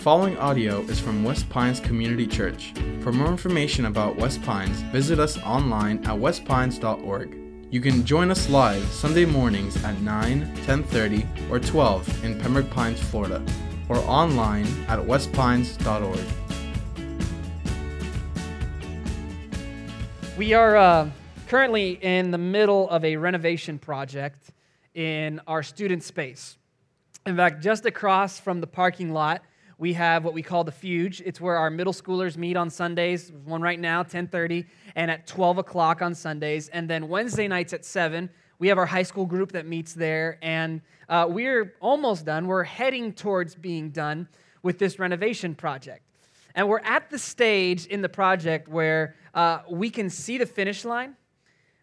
following audio is from West Pines Community Church. For more information about West Pines, visit us online at westpines.org. You can join us live Sunday mornings at 9, 10:30, or 12 in Pembroke Pines, Florida, or online at westpines.org. We are currently in the middle of a renovation project in our student space. In fact, just across from the parking lot, we have what we call the Fuge. It's where our middle schoolers meet on Sundays, one right now, 10:30, and at 12 o'clock on Sundays. And then Wednesday nights at 7, we have our high school group that meets there. And we're almost done. We're heading towards being done with this renovation project. And we're at the stage in the project where we can see the finish line.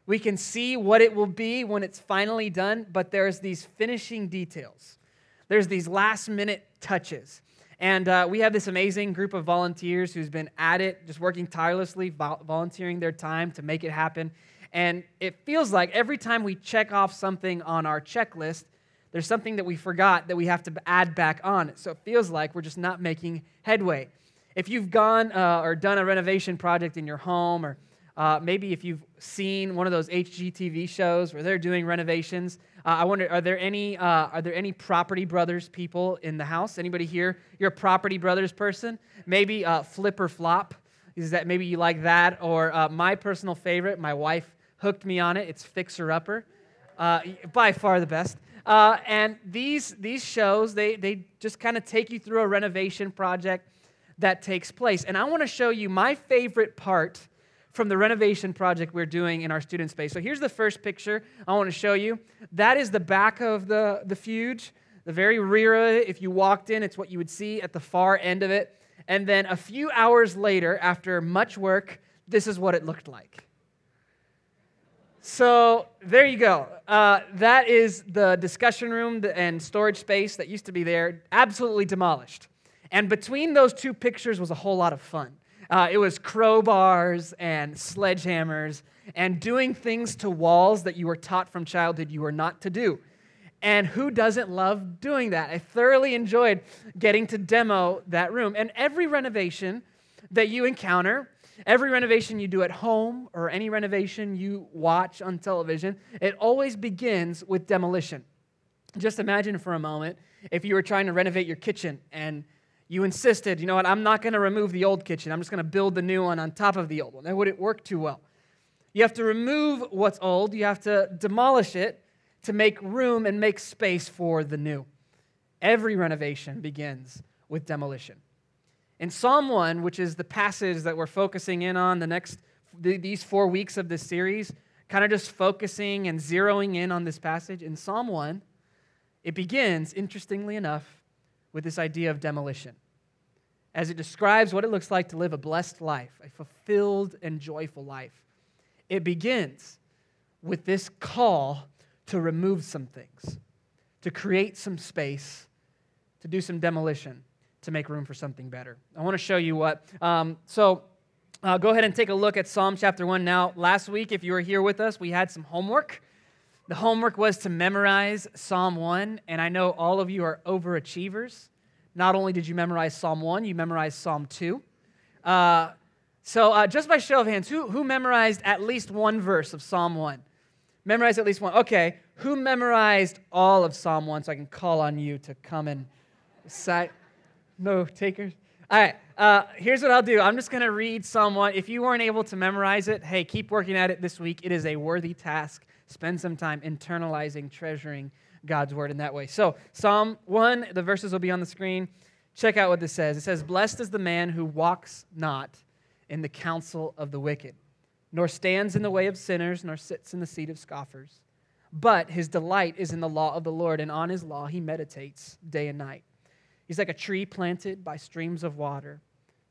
We can see what it will be when it's finally done, but there's these finishing details. There's these last-minute touches. And we have this amazing group of volunteers who's been at it, just working tirelessly, volunteering their time to make it happen. And it feels like every time we check off something on our checklist, there's something that we forgot that we have to add back on. So it feels like we're just not making headway. If you've gone or done a renovation project in your home, or maybe if you've seen one of those HGTV shows where they're doing renovations, I wonder, are there any Property Brothers people in the house? Anybody here? You're a Property Brothers person? Maybe Flip or Flop. Is that maybe you like that? Or my personal favorite, my wife hooked me on it. It's Fixer Upper, by far the best. And these shows, they just kind of take you through a renovation project that takes place. And I want to show you my favorite part from the renovation project we're doing in our student space. So here's the first picture I want to show you. That is the back of the Fuge, the very rear of it. If you walked in, it's what you would see at the far end of it. And then a few hours later, after much work, this is what it looked like. So there you go. That is the discussion room and storage space that used to be there, absolutely demolished. And between those two pictures was a whole lot of fun. It was crowbars and sledgehammers and doing things to walls that you were taught from childhood you were not to do. And who doesn't love doing that? I thoroughly enjoyed getting to demo that room. And every renovation that you encounter, every renovation you do at home or any renovation you watch on television, it always begins with demolition. Just imagine for a moment if you were trying to renovate your kitchen and you insisted, you know what, I'm not going to remove the old kitchen. I'm just going to build the new one on top of the old one. That wouldn't work too well. You have to remove what's old. You have to demolish it to make room and make space for the new. Every renovation begins with demolition. In Psalm 1, which is the passage that we're focusing in on these 4 weeks of this series, kind of just focusing and zeroing in on this passage, in Psalm 1, it begins, interestingly enough, with this idea of demolition, as it describes what it looks like to live a blessed life, a fulfilled and joyful life. It begins with this call to remove some things, to create some space, to do some demolition, to make room for something better. I want to show you what. Go ahead and take a look at Psalm chapter 1 now. Last week, if you were here with us, we had some homework. The homework was to memorize Psalm 1, and I know all of you are overachievers. Not only did you memorize Psalm 1, you memorized Psalm 2. Just by show of hands, who memorized at least one verse of Psalm 1? Memorized at least one. Okay, who memorized all of Psalm 1 so I can call on you to come and recite? No takers? All right, here's what I'll do. I'm just going to read Psalm 1. If you weren't able to memorize it, hey, keep working at it this week. It is a worthy task. Spend some time internalizing, treasuring God's word in that way. So Psalm 1, the verses will be on the screen. Check out what this says. It says, "Blessed is the man who walks not in the counsel of the wicked, nor stands in the way of sinners, nor sits in the seat of scoffers. But his delight is in the law of the Lord, and on his law he meditates day and night. He's like a tree planted by streams of water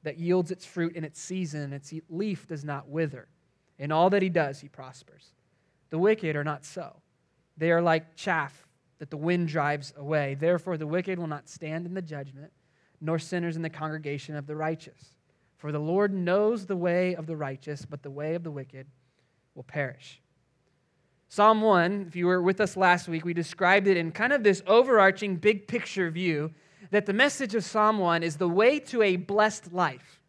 that yields its fruit in its season, and its leaf does not wither. In all that he does, he prospers. The wicked are not so. They are like chaff that the wind drives away. Therefore, the wicked will not stand in the judgment, nor sinners in the congregation of the righteous. For the Lord knows the way of the righteous, but the way of the wicked will perish." Psalm 1, if you were with us last week, we described it in kind of this overarching big picture view that the message of Psalm 1 is the way to a blessed life,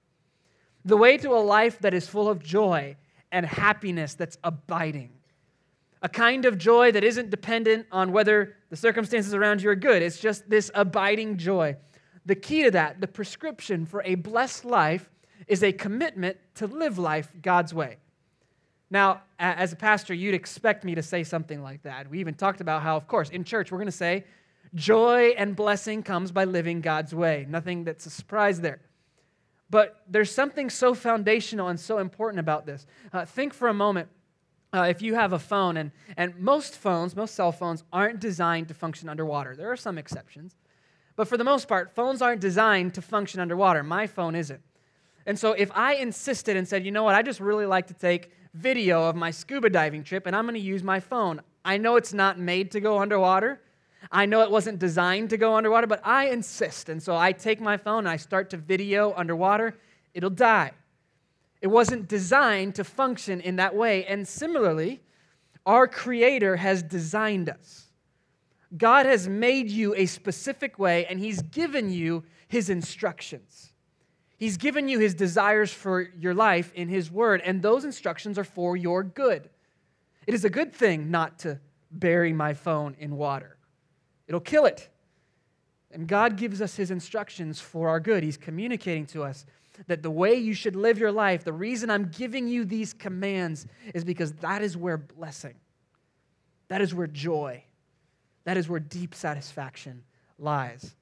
the way to a life that is full of joy and happiness that's abiding, a kind of joy that isn't dependent on whether the circumstances around you are good. It's just this abiding joy. The key to that, the prescription for a blessed life, is a commitment to live life God's way. Now, as a pastor, you'd expect me to say something like that. We even talked about how, of course, in church, we're going to say, joy and blessing comes by living God's way. Nothing that's a surprise there. But there's something so foundational and so important about this. Think for a moment, if you have a phone, and most cell phones aren't designed to function underwater. There are some exceptions. But for the most part, phones aren't designed to function underwater. My phone isn't. And so if I insisted and said, you know what, I just really like to take video of my scuba diving trip, and I'm going to use my phone. I know it's not made to go underwater. I know it wasn't designed to go underwater, but I insist. And so I take my phone and I start to video underwater. It'll die. It wasn't designed to function in that way. And similarly, our Creator has designed us. God has made you a specific way, and He's given you His instructions. He's given you His desires for your life in His Word, and those instructions are for your good. It is a good thing not to bury my phone in water. It'll kill it. And God gives us His instructions for our good. He's communicating to us that the way you should live your life, the reason I'm giving you these commands is because that is where blessing, that is where joy, that is where deep satisfaction lies.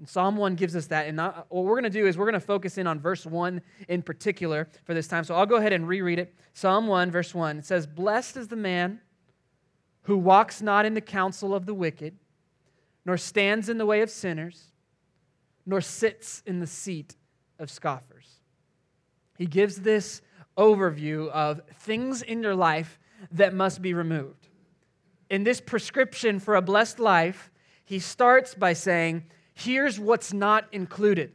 And Psalm 1 gives us that, and what we're going to do is we're going to focus in on verse 1 in particular for this time. So I'll go ahead and reread it. Psalm 1, verse 1, it says, "Blessed is the man who walks not in the counsel of the wicked, nor stands in the way of sinners, nor sits in the seat of scoffers." He gives this overview of things in your life that must be removed. In this prescription for a blessed life, he starts by saying, here's what's not included.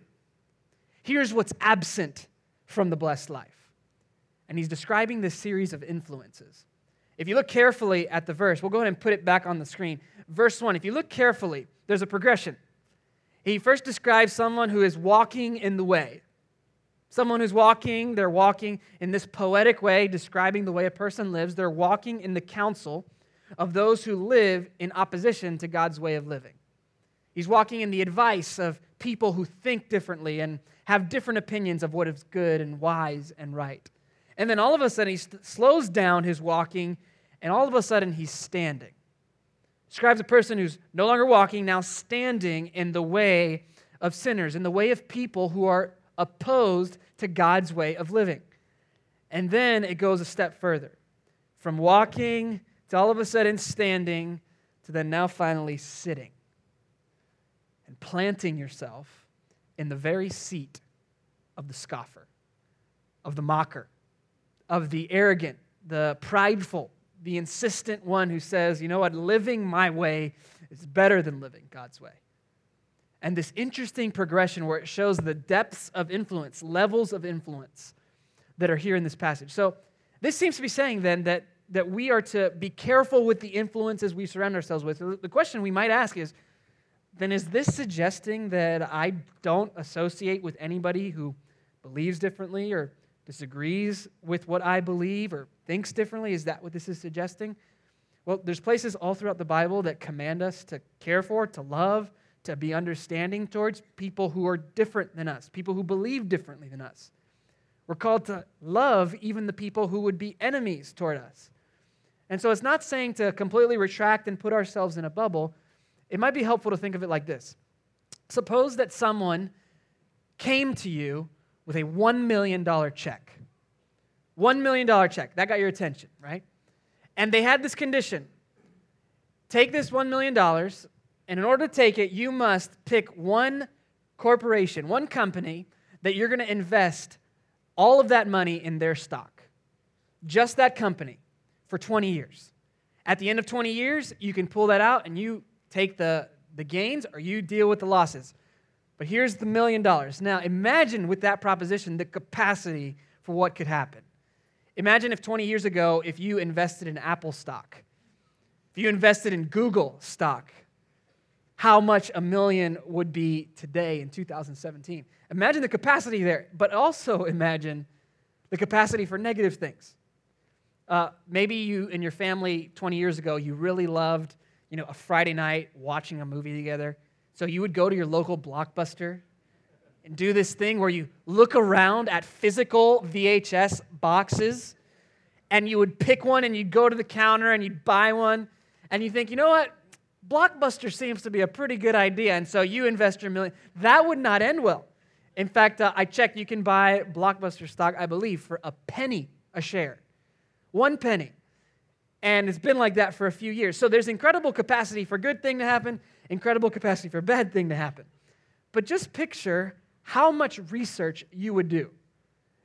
Here's what's absent from the blessed life. And he's describing this series of influences. If you look carefully at the verse, we'll go ahead and put it back on the screen. Verse 1, if you look carefully, there's a progression. He first describes someone who is walking in the way. Someone who's walking, they're walking in this poetic way, describing the way a person lives. They're walking in the counsel of those who live in opposition to God's way of living. He's walking in the advice of people who think differently and have different opinions of what is good and wise and right. And then all of a sudden, he slows down his walking, and all of a sudden, he's standing. Describes a person who's no longer walking, now standing in the way of sinners, in the way of people who are opposed to God's way of living. And then it goes a step further. From walking to all of a sudden standing to then now finally sitting. And planting yourself in the very seat of the scoffer, of the mocker, of the arrogant, the prideful, the insistent one who says, you know what, living my way is better than living God's way. And this interesting progression where it shows the depths of influence, levels of influence that are here in this passage. So this seems to be saying then that we are to be careful with the influences we surround ourselves with. So the question we might ask is, then is this suggesting that I don't associate with anybody who believes differently or disagrees with what I believe or thinks differently? Is that what this is suggesting? Well, there's places all throughout the Bible that command us to care for, to love, to be understanding towards people who are different than us, people who believe differently than us. We're called to love even the people who would be enemies toward us. And so it's not saying to completely retract and put ourselves in a bubble. It might be helpful to think of it like this. Suppose that someone came to you with a $1 million check. $1 million check. That got your attention, right? And they had this condition. Take this $1 million, and in order to take it, you must pick one corporation, one company, that you're going to invest all of that money in their stock. Just that company for 20 years. At the end of 20 years, you can pull that out, and you take the gains or you deal with the losses. But here's the $1 million. Now, imagine with that proposition the capacity for what could happen. Imagine if 20 years ago, if you invested in Apple stock, if you invested in Google stock, how much a million would be today in 2017. Imagine the capacity there, but also imagine the capacity for negative things. Maybe you and your family 20 years ago, you really loved, a Friday night watching a movie together. So you would go to your local Blockbuster and do this thing where you look around at physical VHS boxes, and you would pick one, and you'd go to the counter, and you'd buy one, and you think, you know what? Blockbuster seems to be a pretty good idea, and so you invest your million. That would not end well. In fact, I checked, you can buy Blockbuster stock, I believe, for a penny a share. 1 penny. And it's been like that for a few years. So there's incredible capacity for good thing to happen, incredible capacity for bad thing to happen. But just picture how much research you would do.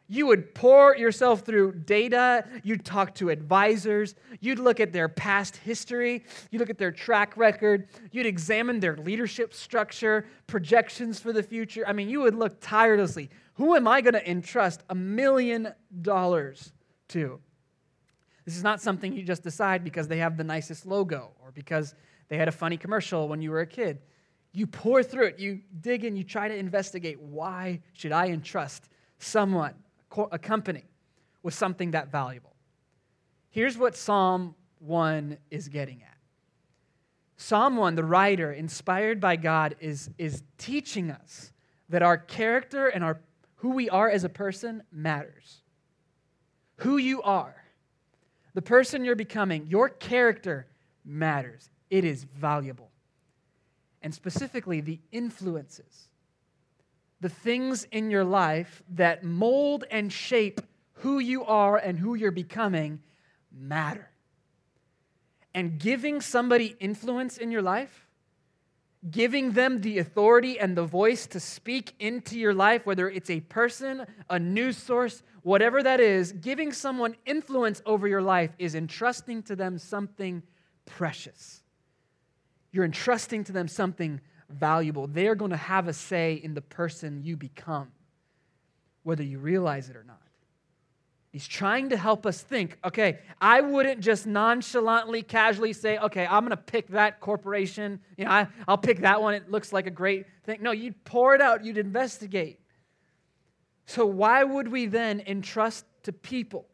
You would pour yourself through data, you'd talk to advisors, you'd look at their past history, you'd look at their track record, you'd examine their leadership structure, projections for the future. I mean, you would look tirelessly. Who am I going to entrust $1 million to? This is not something you just decide because they have the nicest logo or because they had a funny commercial when you were a kid. You pour through it, you dig in, you try to investigate, why should I entrust someone, a company, with something that valuable? Here's what Psalm 1 is getting at. Psalm 1, the writer, inspired by God, is teaching us that our character and who we are as a person matters. Who you are, the person you're becoming, your character matters. It is valuable. And specifically, the influences, the things in your life that mold and shape who you are and who you're becoming matter. And giving somebody influence in your life, giving them the authority and the voice to speak into your life, whether it's a person, a news source, whatever that is, giving someone influence over your life is entrusting to them something precious. You're entrusting to them something valuable. They are going to have a say in the person you become, whether you realize it or not. He's trying to help us think, okay, I wouldn't just nonchalantly, casually say, okay, I'm going to pick that corporation. I'll pick that one. It looks like a great thing. No, you'd pour it out. You'd investigate. So why would we then entrust to people,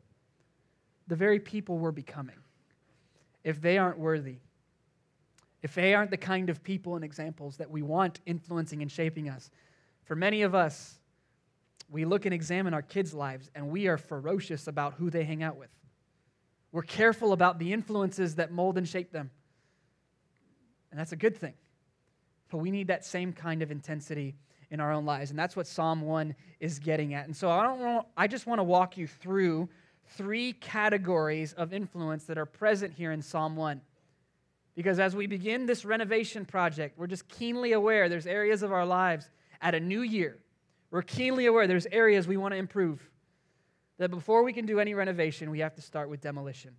the very people we're becoming, if they aren't worthy? If they aren't the kind of people and examples that we want influencing and shaping us? For many of us, we look and examine our kids' lives, and we are ferocious about who they hang out with. We're careful about the influences that mold and shape them. And that's a good thing. But we need that same kind of intensity in our own lives, and that's what Psalm 1 is getting at. And so I just want to walk you through 3 categories of influence that are present here in Psalm 1. Because as we begin this renovation project, we're just keenly aware there's areas of our lives at a new year. We're keenly aware there's areas we want to improve. That before we can do any renovation, we have to start with demolition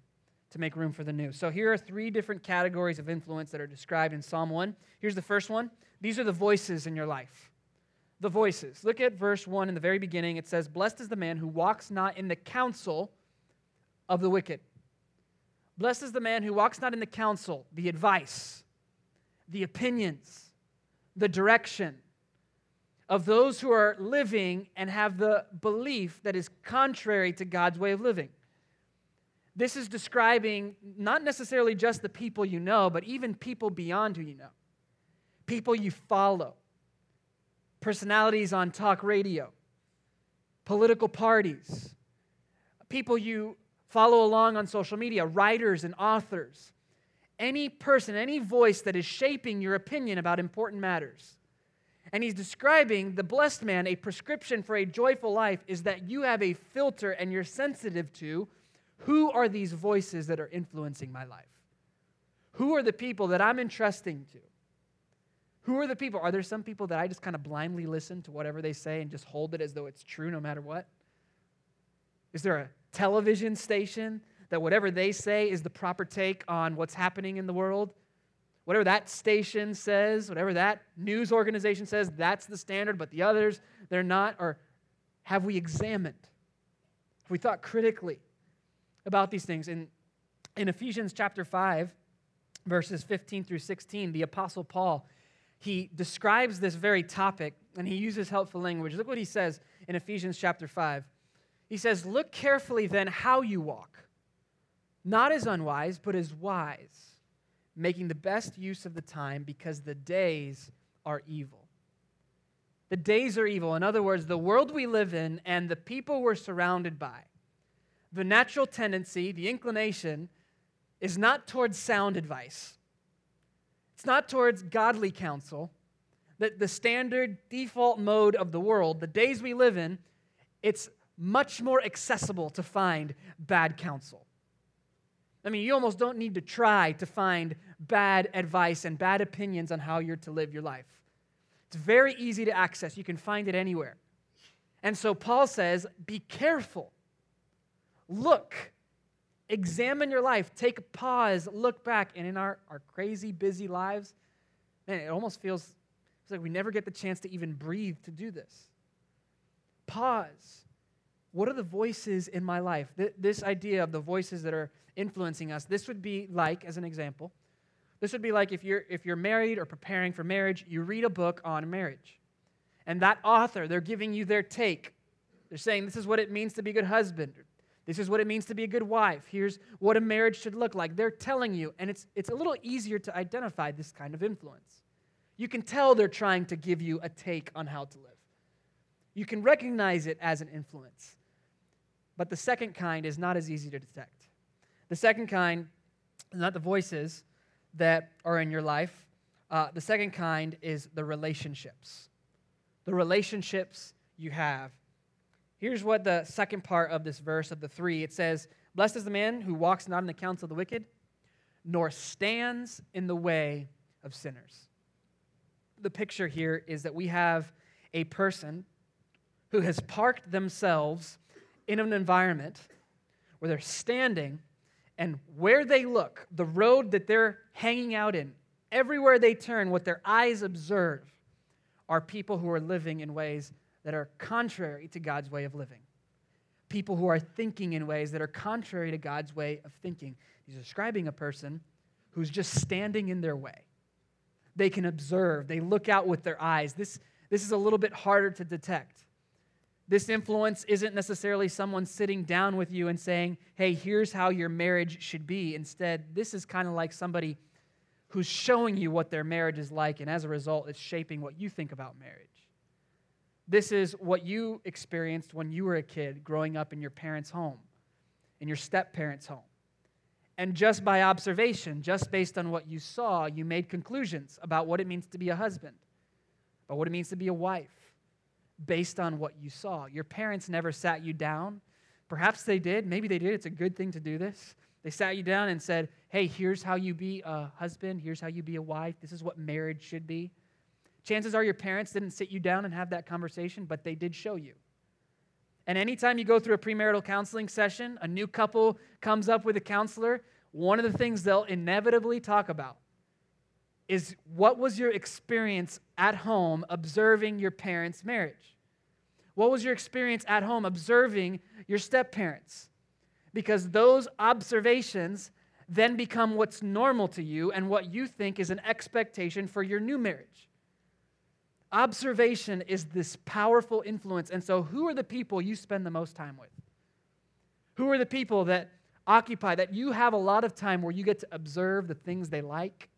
to make room for the new. So here are 3 different categories of influence that are described in Psalm 1. Here's the first one. These are the voices in your life. The voices. Look at verse 1 in the very beginning. It says, "Blessed is the man who walks not in the counsel of the wicked." Blessed is the man who walks not in the counsel, the advice, the opinions, the direction of those who are living and have the belief that is contrary to God's way of living. This is describing not necessarily just the people you know, but even people beyond who you know, people you follow, personalities on talk radio, political parties, people you follow along on social media, writers and authors, any person, any voice that is shaping your opinion about important matters. And he's describing the blessed man, a prescription for a joyful life is that you have a filter and you're sensitive to who are these voices that are influencing my life? Who are the people that I'm entrusting to? Who are the people? Are there some people that I just kind of blindly listen to whatever they say and just hold it as though it's true no matter what? Is there a television station that whatever they say is the proper take on what's happening in the world? Whatever that station says, whatever that news organization says, that's the standard, but the others, they're not? Or have we examined? Have we thought critically about these things? In Ephesians chapter 5, verses 15 through 16, the Apostle Paul he describes this very topic, and he uses helpful language. Look what he says in Ephesians chapter 5. He says, "Look carefully then how you walk, not as unwise, but as wise, making the best use of the time, because the days are evil." The days are evil. In other words, the world we live in and the people we're surrounded by, the natural tendency, the inclination, is not towards sound advice. It's not towards godly counsel. That the standard default mode of the world, the days we live in, it's much more accessible to find bad counsel. I mean, you almost don't need to try to find bad advice and bad opinions on how you're to live your life. It's very easy to access. You can find it anywhere. And so Paul says, be careful. Look. Examine your life. Take a pause. Look back. And in our crazy, busy lives, man, it almost feels like we never get the chance to even breathe to do this. Pause. What are the voices in my life? This idea of the voices that are influencing us, this would be like, as an example, this would be like if you're married or preparing for marriage, you read a book on marriage. And that author, they're giving you their take. They're saying, this is what it means to be a good husband. This is what it means to be a good wife. Here's what a marriage should look like. They're telling you, and it's a little easier to identify this kind of influence. You can tell they're trying to give you a take on how to live. You can recognize it as an influence. But the second kind is not as easy to detect. The second kind is not the voices that are in your life. The second kind is the relationships you have. Here's what the second part of this verse of the three, it says, "Blessed is the man who walks not in the counsel of the wicked, nor stands in the way of sinners." The picture here is that we have a person who has parked themselves in an environment where they're standing, and where they look, the road that they're hanging out in, everywhere they turn, what their eyes observe are people who are living in ways that are contrary to God's way of living. People who are thinking in ways that are contrary to God's way of thinking. He's describing a person who's just standing in their way. They can observe. They look out with their eyes. This is a little bit harder to detect. This influence isn't necessarily someone sitting down with you and saying, hey, here's how your marriage should be. Instead, this is kind of like somebody who's showing you what their marriage is like, and as a result, it's shaping what you think about marriage. This is what you experienced when you were a kid growing up in your parents' home, in your step-parents' home. And just by observation, just based on what you saw, you made conclusions about what it means to be a husband, about what it means to be a wife. Based on what you saw. Your parents never sat you down. Perhaps they did. Maybe they did. It's a good thing to do this. They sat you down and said, hey, here's how you be a husband. Here's how you be a wife. This is what marriage should be. Chances are your parents didn't sit you down and have that conversation, but they did show you. And anytime you go through a premarital counseling session, a new couple comes up with a counselor, one of the things they'll inevitably talk about is what was your experience at home observing your parents' marriage? What was your experience at home observing your step-parents? Because those observations then become what's normal to you and what you think is an expectation for your new marriage. Observation is this powerful influence. And so who are the people you spend the most time with? Who are the people that occupy, that you have a lot of time where you get to observe the things they like?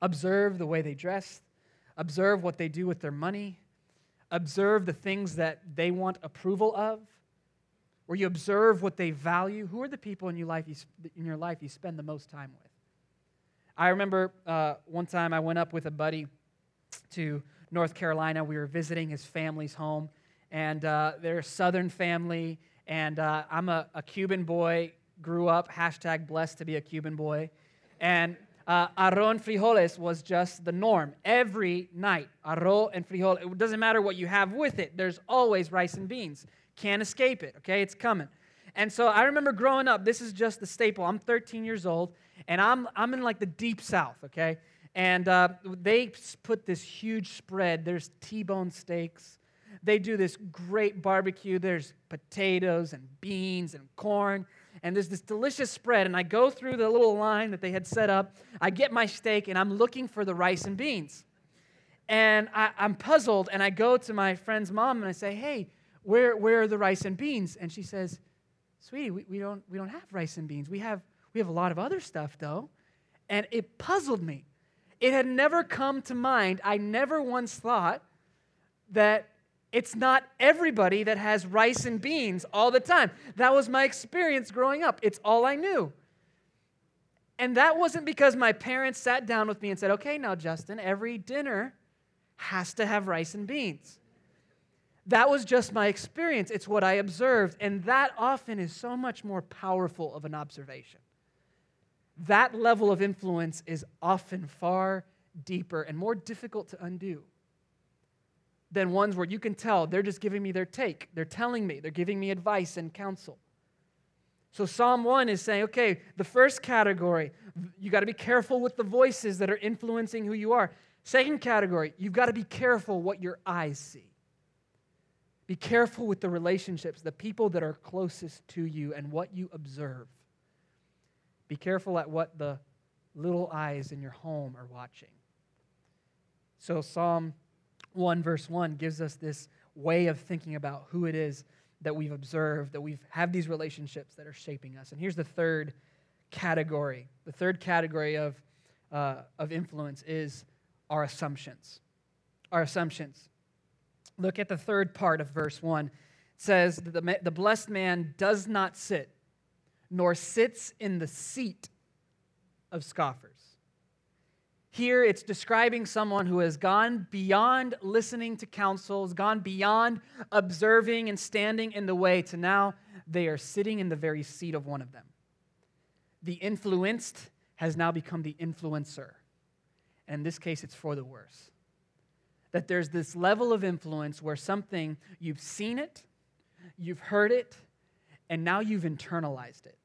Observe the way they dress, observe what they do with their money, observe the things that they want approval of, or you observe what they value. Who are the people in your life you spend the most time with? I remember one time I went up with a buddy to North Carolina. We were visiting his family's home, and they're a Southern family, and I'm a Cuban boy, grew up, #blessed to be a Cuban boy, and arroz and frijoles was just the norm. Every night, arroz and frijoles. It doesn't matter what you have with it. There's always rice and beans. Can't escape it, okay? It's coming. And so I remember growing up, this is just the staple. I'm 13 years old, and I'm in like the deep south, okay? And they put this huge spread. There's T-bone steaks. They do this great barbecue. There's potatoes and beans and corn. And there's this delicious spread, and I go through the little line that they had set up. I get my steak, and I'm looking for the rice and beans. And I'm puzzled, and I go to my friend's mom, and I say, hey, where are the rice and beans? And she says, sweetie, we don't have rice and beans. We have a lot of other stuff, though. And it puzzled me. It had never come to mind. I never once thought that it's not everybody that has rice and beans all the time. That was my experience growing up. It's all I knew. And that wasn't because my parents sat down with me and said, okay, now, Justin, every dinner has to have rice and beans. That was just my experience. It's what I observed. And that often is so much more powerful of an observation. That level of influence is often far deeper and more difficult to undo than ones where you can tell they're just giving me their take. They're telling me. They're giving me advice and counsel. So Psalm 1 is saying, okay, the first category, you got to be careful with the voices that are influencing who you are. Second category, you've got to be careful what your eyes see. Be careful with the relationships, the people that are closest to you and what you observe. Be careful at what the little eyes in your home are watching. So Psalm 1 verse 1 gives us this way of thinking about who it is that we've observed, that we've had these relationships that are shaping us. And here's the third category. The third category of influence is our assumptions. Our assumptions. Look at the third part of verse 1. It says that the blessed man does not sit, nor sits in the seat of scoffers. Here it's describing someone who has gone beyond listening to counsel, has gone beyond observing and standing in the way to now they are sitting in the very seat of one of them. The influenced has now become the influencer. And in this case, it's for the worse. That there's this level of influence where something, you've seen it, you've heard it, and now you've internalized it.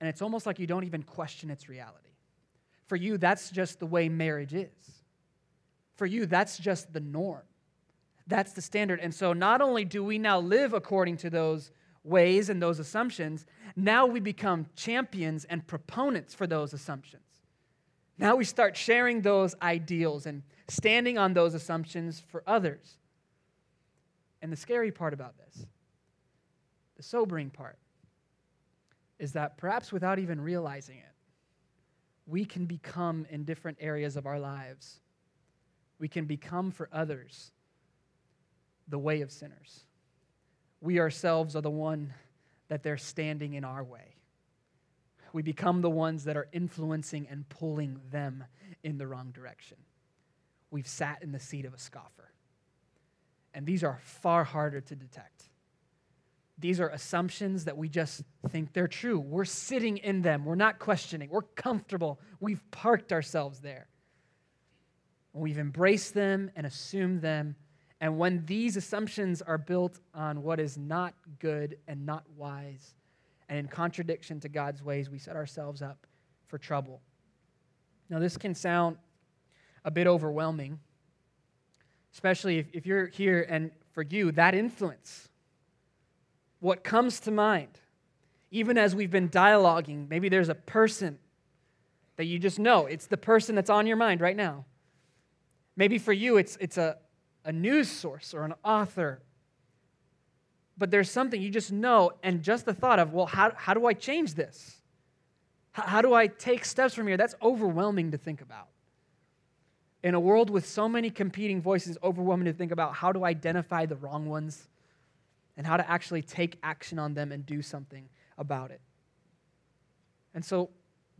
And it's almost like you don't even question its reality. For you, that's just the way marriage is. For you, that's just the norm. That's the standard. And so not only do we now live according to those ways and those assumptions, now we become champions and proponents for those assumptions. Now we start sharing those ideals and standing on those assumptions for others. And the scary part about this, the sobering part, is that perhaps without even realizing it, we can become in different areas of our lives. We can become for others the way of sinners. We ourselves are the one that they're standing in our way. We become the ones that are influencing and pulling them in the wrong direction. We've sat in the seat of a scoffer. And these are far harder to detect. These are assumptions that we just think they're true. We're sitting in them. We're not questioning. We're comfortable. We've parked ourselves there. We've embraced them and assumed them. And when these assumptions are built on what is not good and not wise, and in contradiction to God's ways, we set ourselves up for trouble. Now, this can sound a bit overwhelming, especially if you're here and for you, that influence, what comes to mind, even as we've been dialoguing, maybe there's a person that you just know. It's the person that's on your mind right now. Maybe for you, it's a news source or an author. But there's something you just know, and just the thought of, well, how do I change this? How do I take steps from here? That's overwhelming to think about. In a world with so many competing voices, overwhelming to think about how to identify the wrong ones, and how to actually take action on them and do something about it. And so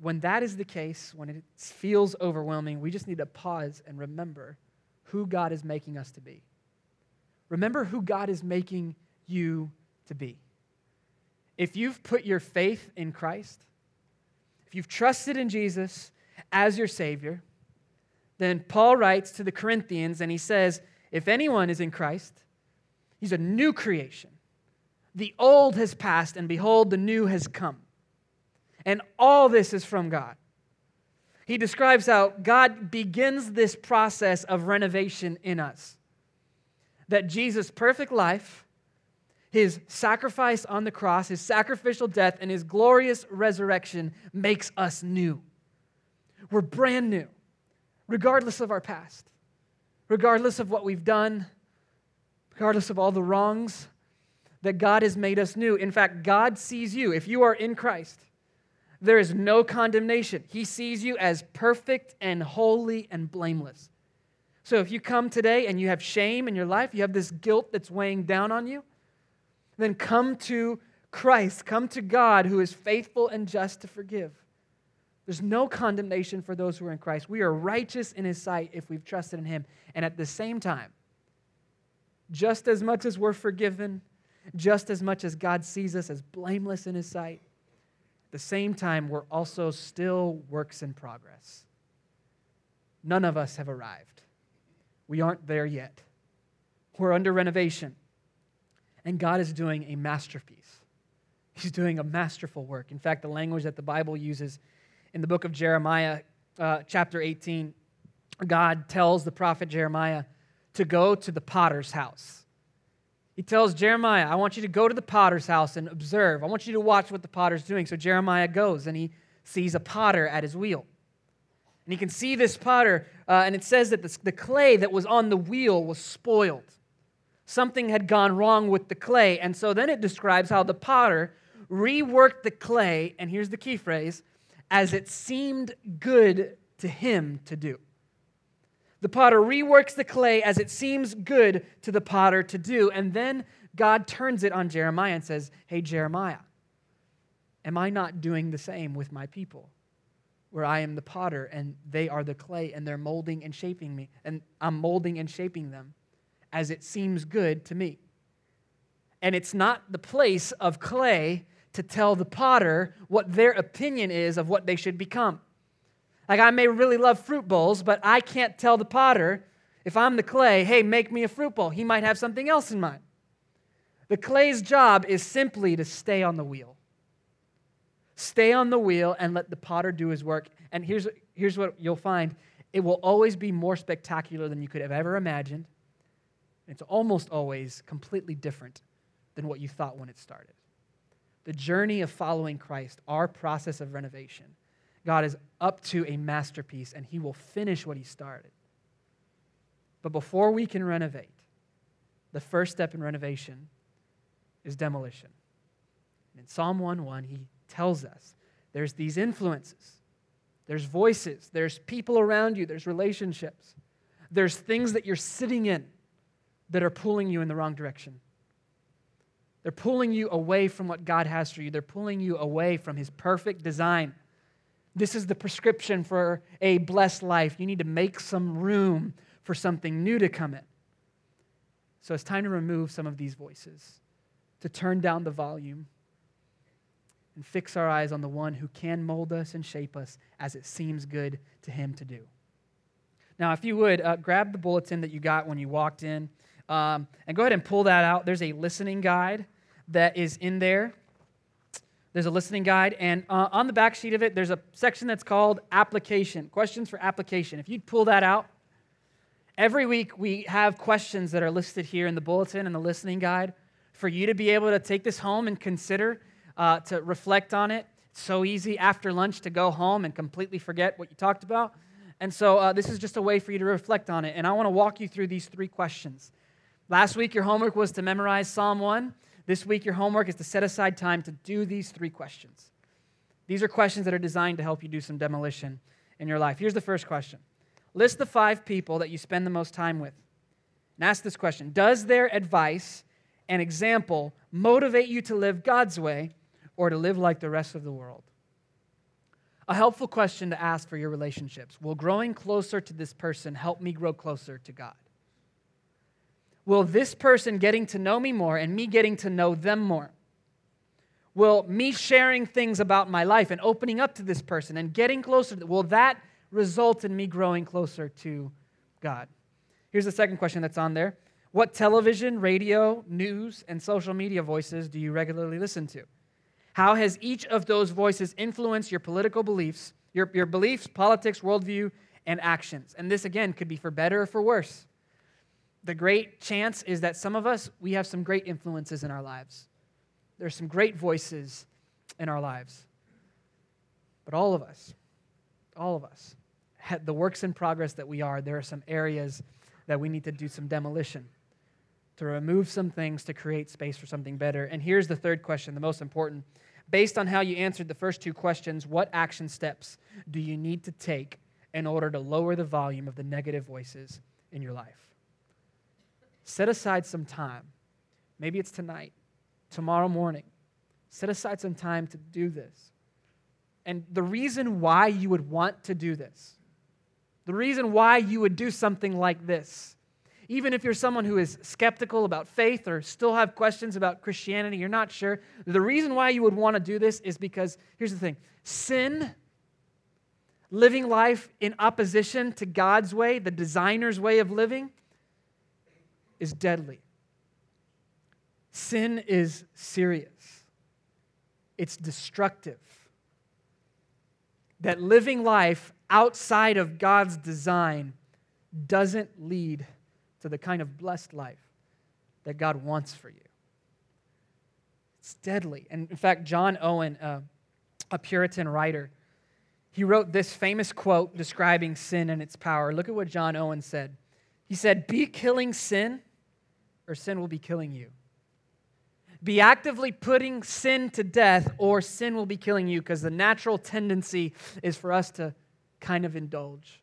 when that is the case, when it feels overwhelming, we just need to pause and remember who God is making us to be. Remember who God is making you to be. If you've put your faith in Christ, if you've trusted in Jesus as your Savior, then Paul writes to the Corinthians and he says, if anyone is in Christ, he's a new creation. The old has passed, and behold, the new has come. And all this is from God. He describes how God begins this process of renovation in us. That Jesus' perfect life, his sacrifice on the cross, his sacrificial death, and his glorious resurrection makes us new. We're brand new, regardless of our past. regardless of what we've done, regardless of all the wrongs, that God has made us new. In fact, God sees you. If you are in Christ, there is no condemnation. He sees you as perfect and holy and blameless. So if you come today and you have shame in your life, you have this guilt that's weighing down on you, then come to Christ, come to God who is faithful and just to forgive. There's no condemnation for those who are in Christ. We are righteous in His sight if we've trusted in Him. And at the same time, just as much as we're forgiven, just as much as God sees us as blameless in His sight, at the same time, we're also still works in progress. None of us have arrived. We aren't there yet. We're under renovation. And God is doing a masterpiece. He's doing a masterful work. In fact, the language that the Bible uses in the book of Jeremiah, chapter 18, God tells the prophet Jeremiah to go to the potter's house. He tells Jeremiah, I want you to go to the potter's house and observe. I want you to watch what the potter's doing. So Jeremiah goes and he sees a potter at his wheel. And he can see this potter, and it says that the clay that was on the wheel was spoiled. Something had gone wrong with the clay. And so then it describes how the potter reworked the clay, and here's the key phrase, as it seemed good to him to do. The potter reworks the clay as it seems good to the potter to do. And then God turns it on Jeremiah and says, hey, Jeremiah, am I not doing the same with my people where I am the potter and they are the clay and they're molding and shaping me and I'm molding and shaping them as it seems good to me? And it's not the place of clay to tell the potter what their opinion is of what they should become. Like, I may really love fruit bowls, but I can't tell the potter, if I'm the clay, hey, make me a fruit bowl. He might have something else in mind. The clay's job is simply to stay on the wheel. Stay on the wheel and let the potter do his work. And here's what you'll find. It will always be more spectacular than you could have ever imagined. It's almost always completely different than what you thought when it started. The journey of following Christ, our process of renovation, God is up to a masterpiece, and He will finish what He started. But before we can renovate, the first step in renovation is demolition. And in Psalm 1:1, He tells us there's these influences, there's voices, there's people around you, there's relationships, there's things that you're sitting in that are pulling you in the wrong direction. They're pulling you away from what God has for you. They're pulling you away from His perfect design. This is the prescription for a blessed life. You need to make some room for something new to come in. So it's time to remove some of these voices, to turn down the volume and fix our eyes on the one who can mold us and shape us as it seems good to Him to do. Now, if you would, grab the bulletin that you got when you walked in. And go ahead and pull that out. There's a listening guide that is in there. There's a listening guide. And on the back sheet of it, there's a section that's called application, questions for application. If you'd pull that out, every week we have questions that are listed here in the bulletin and the listening guide for you to be able to take this home and consider, to reflect on it. It's so easy after lunch to go home and completely forget what you talked about. And so this is just a way for you to reflect on it. And I want to walk you through these three questions. Last week, your homework was to memorize Psalm 1. This week, your homework is to set aside time to do these three questions. These are questions that are designed to help you do some demolition in your life. Here's the first question. List the 5 people that you spend the most time with. And ask this question. Does their advice and example motivate you to live God's way or to live like the rest of the world? A helpful question to ask for your relationships. Will growing closer to this person help me grow closer to God? Will this person getting to know me more and me getting to know them more? Will me sharing things about my life and opening up to this person and getting closer, will that result in me growing closer to God? Here's the second question that's on there. What television, radio, news, and social media voices do you regularly listen to? How has each of those voices influenced your political beliefs, your beliefs, politics, worldview, and actions? And this, again, could be for better or for worse. The great chance is that some of us, we have some great influences in our lives. There's some great voices in our lives. But all of us, the works in progress that we are, there are some areas that we need to do some demolition, to remove some things to create space for something better. And here's the third question, the most important. Based on how you answered the first two questions, what action steps do you need to take in order to lower the volume of the negative voices in your life? Set aside some time. Maybe it's tonight, tomorrow morning. Set aside some time to do this. And the reason why you would want to do this, the reason why you would do something like this, even if you're someone who is skeptical about faith or still have questions about Christianity, you're not sure, the reason why you would want to do this is because, here's the thing, sin, living life in opposition to God's way, the designer's way of living, is deadly. Sin is serious. It's destructive. That living life outside of God's design doesn't lead to the kind of blessed life that God wants for you. It's deadly. And in fact, John Owen, a Puritan writer, he wrote this famous quote describing sin and its power. Look at what John Owen said. He said, "Be killing sin, or sin will be killing you. Be actively putting sin to death, or sin will be killing you," because the natural tendency is for us to kind of indulge.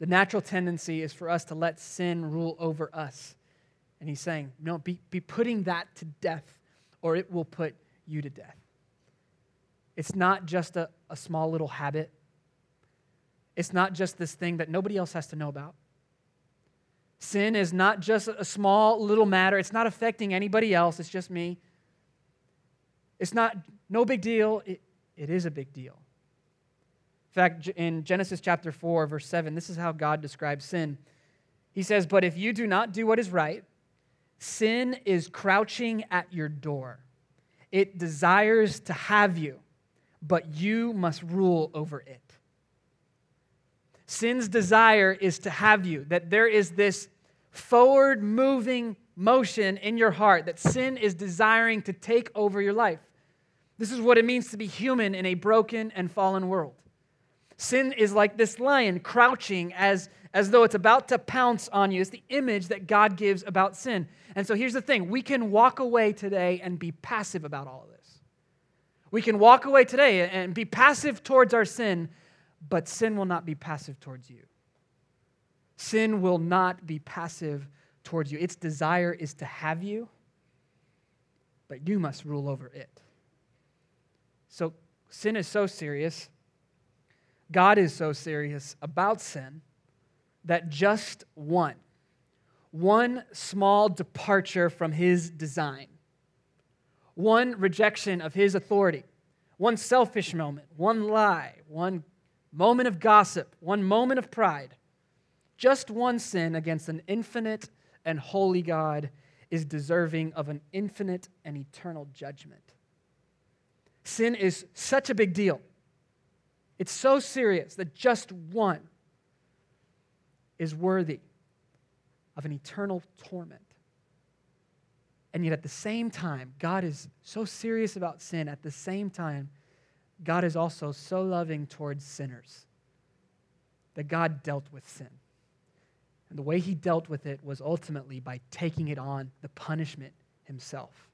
The natural tendency is for us to let sin rule over us. And he's saying, no, be putting that to death, or it will put you to death. It's not just a small little habit. It's not just this thing that nobody else has to know about. Sin is not just a small little matter. It's not affecting anybody else. It's just me. It's not, no big deal. It is a big deal. In fact, in Genesis chapter 4, verse 7, this is how God describes sin. He says, "But if you do not do what is right, sin is crouching at your door. It desires to have you, but you must rule over it." Sin's desire is to have you, that there is this forward-moving motion in your heart, that sin is desiring to take over your life. This is what it means to be human in a broken and fallen world. Sin is like this lion crouching as though it's about to pounce on you. It's the image that God gives about sin. And so here's the thing. We can walk away today and be passive about all of this. We can walk away today and be passive towards our sin, but sin will not be passive towards you. Sin will not be passive towards you. Its desire is to have you, but you must rule over it. So sin is so serious, God is so serious about sin, that just one small departure from his design, one rejection of his authority, one selfish moment, one lie, one moment of gossip, one moment of pride, just one sin against an infinite and holy God is deserving of an infinite and eternal judgment. Sin is such a big deal. It's so serious that just one is worthy of an eternal torment. And yet at the same time, God is so serious about sin, at the same time, God is also so loving towards sinners that God dealt with sin. And the way he dealt with it was ultimately by taking it on, the punishment himself.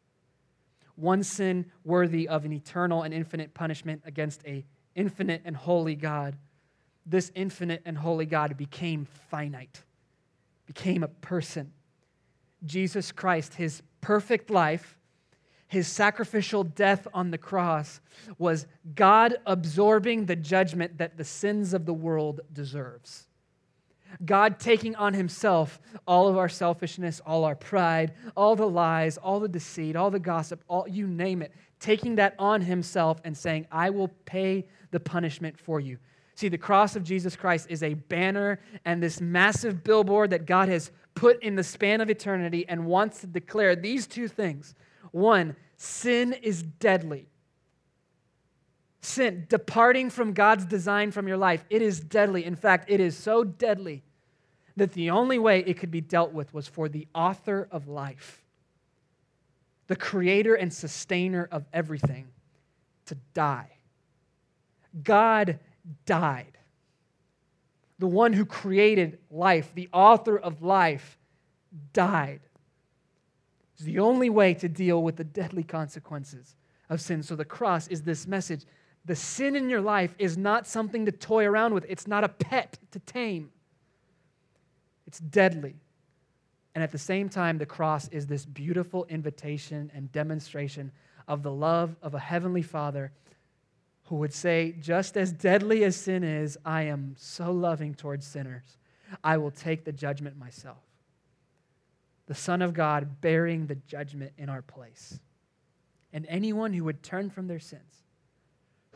One sin worthy of an eternal and infinite punishment against an infinite and holy God. This infinite and holy God became finite, became a person. Jesus Christ, his perfect life, his sacrificial death on the cross was God absorbing the judgment that the sins of the world deserves. God taking on himself all of our selfishness, all our pride, all the lies, all the deceit, all the gossip, all you name it, taking that on himself and saying, "I will pay the punishment for you." See, the cross of Jesus Christ is a banner and this massive billboard that God has put in the span of eternity and wants to declare these two things. One, sin is deadly. Sin, departing from God's design from your life, it is deadly. In fact, it is so deadly that the only way it could be dealt with was for the author of life, the creator and sustainer of everything, to die. God died. the one who created life, the author of life, died. It's the only way to deal with the deadly consequences of sin. So the cross is this message. The sin in your life is not something to toy around with. It's not a pet to tame. It's deadly. And at the same time, the cross is this beautiful invitation and demonstration of the love of a heavenly Father who would say, just as deadly as sin is, I am so loving towards sinners. I will take the judgment myself. The Son of God bearing the judgment in our place. And anyone who would turn from their sins,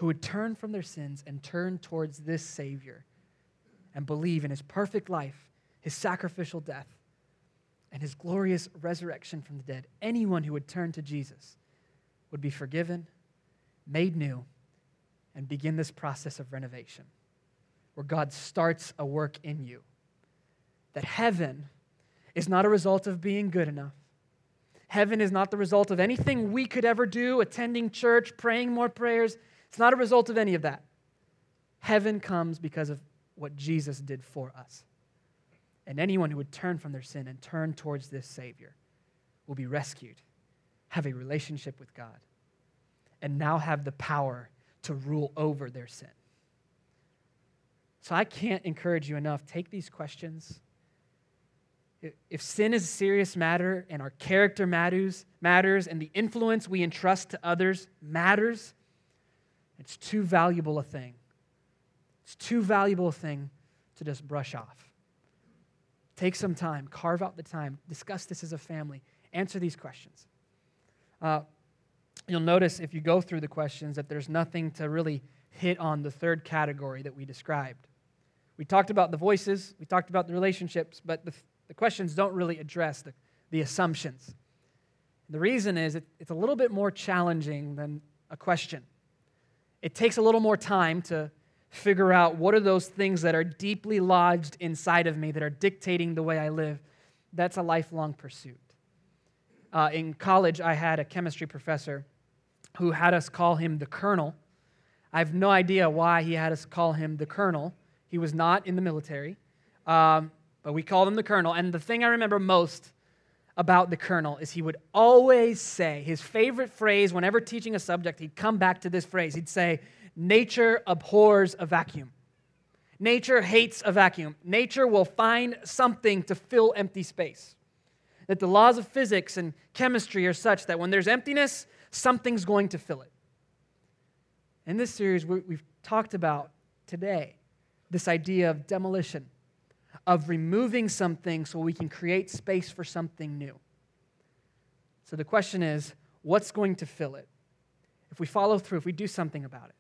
and turn towards this Savior and believe in his perfect life, his sacrificial death, and his glorious resurrection from the dead, anyone who would turn to Jesus would be forgiven, made new, and begin this process of renovation where God starts a work in you. That heaven is not a result of being good enough. Heaven is not the result of anything we could ever do, attending church, praying more prayers. It's not a result of any of that. Heaven comes because of what Jesus did for us. And anyone who would turn from their sin and turn towards this Savior will be rescued, have a relationship with God, and now have the power to rule over their sin. So I can't encourage you enough. Take these questions. If sin is a serious matter and our character matters and the influence we entrust to others matters, it's too valuable a thing. It's too valuable a thing to just brush off. Take some time. Carve out the time. Discuss this as a family. Answer these questions. You'll notice if you go through the questions that there's nothing to really hit on the third category that we described. We talked about the voices. We talked about the relationships, but the questions don't really address the assumptions. The reason is it's a little bit more challenging than a question. It takes a little more time to figure out what are those things that are deeply lodged inside of me that are dictating the way I live. That's a lifelong pursuit. In college, I had a chemistry professor who had us call him the Colonel. I have no idea why he had us call him the Colonel. He was not in the military, but we called him the Colonel. And the thing I remember most about the Colonel is he would always say, his favorite phrase whenever teaching a subject, he'd come back to this phrase. He'd say, nature abhors a vacuum. Nature hates a vacuum. Nature will find something to fill empty space. That the laws of physics and chemistry are such that when there's emptiness, something's going to fill it. In this series, we've talked about today this idea of demolition, of removing something so we can create space for something new. So the question is, what's going to fill it? If we follow through, if we do something about it,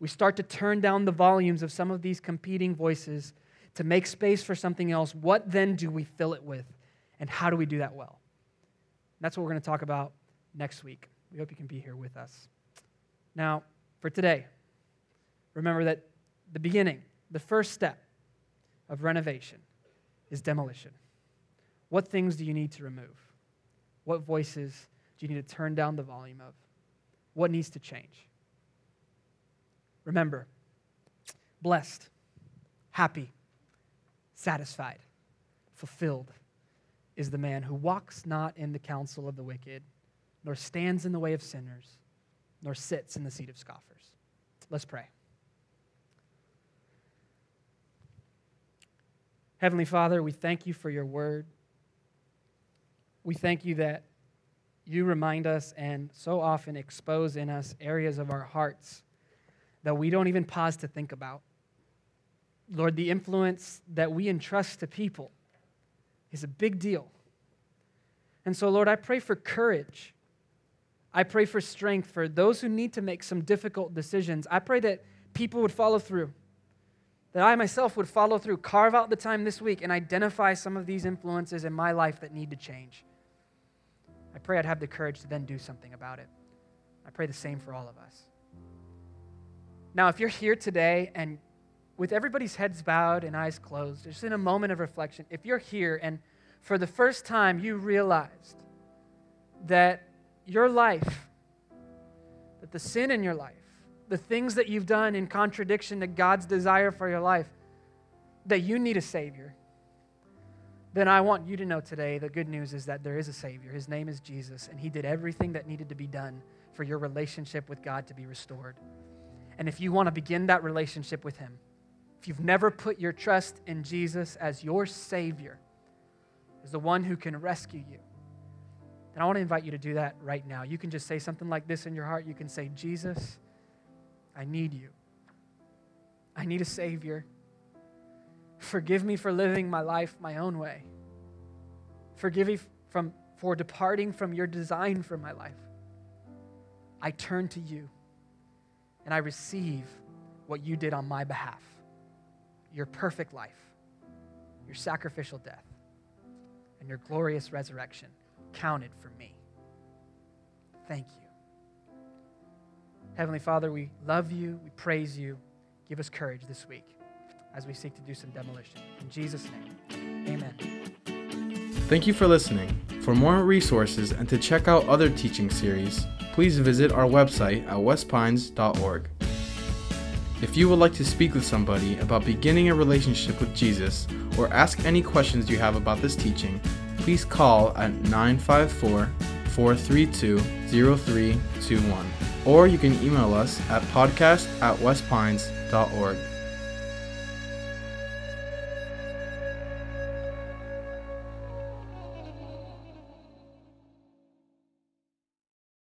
we start to turn down the volumes of some of these competing voices to make space for something else, what then do we fill it with? And how do we do that well? And that's what we're going to talk about next week. We hope you can be here with us. Now, for today, remember that the beginning, the first step of renovation is demolition. What things do you need to remove? What voices do you need to turn down the volume of? What needs to change? Remember, blessed, happy, satisfied, fulfilled, is the man who walks not in the counsel of the wicked, nor stands in the way of sinners, nor sits in the seat of scoffers. Let's pray. Heavenly Father, we thank you for your word. We thank you that you remind us and so often expose in us areas of our hearts that we don't even pause to think about. Lord, the influence that we entrust to people is a big deal. And so, Lord, I pray for courage. I pray for strength for those who need to make some difficult decisions. I pray that people would follow through, that I myself would follow through, carve out the time this week and identify some of these influences in my life that need to change. I pray I'd have the courage to then do something about it. I pray the same for all of us. Now, if you're here today and with everybody's heads bowed and eyes closed, just in a moment of reflection, if you're here and for the first time you realized that your life, that the sin in your life, the things that you've done in contradiction to God's desire for your life, that you need a Savior, then I want you to know today the good news is that there is a Savior. His name is Jesus, and He did everything that needed to be done for your relationship with God to be restored. And if you want to begin that relationship with Him, if you've never put your trust in Jesus as your Savior, as the one who can rescue you, then I want to invite you to do that right now. You can just say something like this in your heart. You can say, Jesus, I need you. I need a Savior. Forgive me for living my life my own way. Forgive me for departing from your design for my life. I turn to you, and I receive what you did on my behalf, your perfect life, your sacrificial death, and your glorious resurrection counted for me. Thank you. Heavenly Father, we love you, we praise you. Give us courage this week as we seek to do some demolition. In Jesus' name, amen. Thank you for listening. For more resources and to check out other teaching series, please visit our website at westpines.org. If you would like to speak with somebody about beginning a relationship with Jesus or ask any questions you have about this teaching, please call at 954-432-0321, or you can email us at podcast@westpines.org.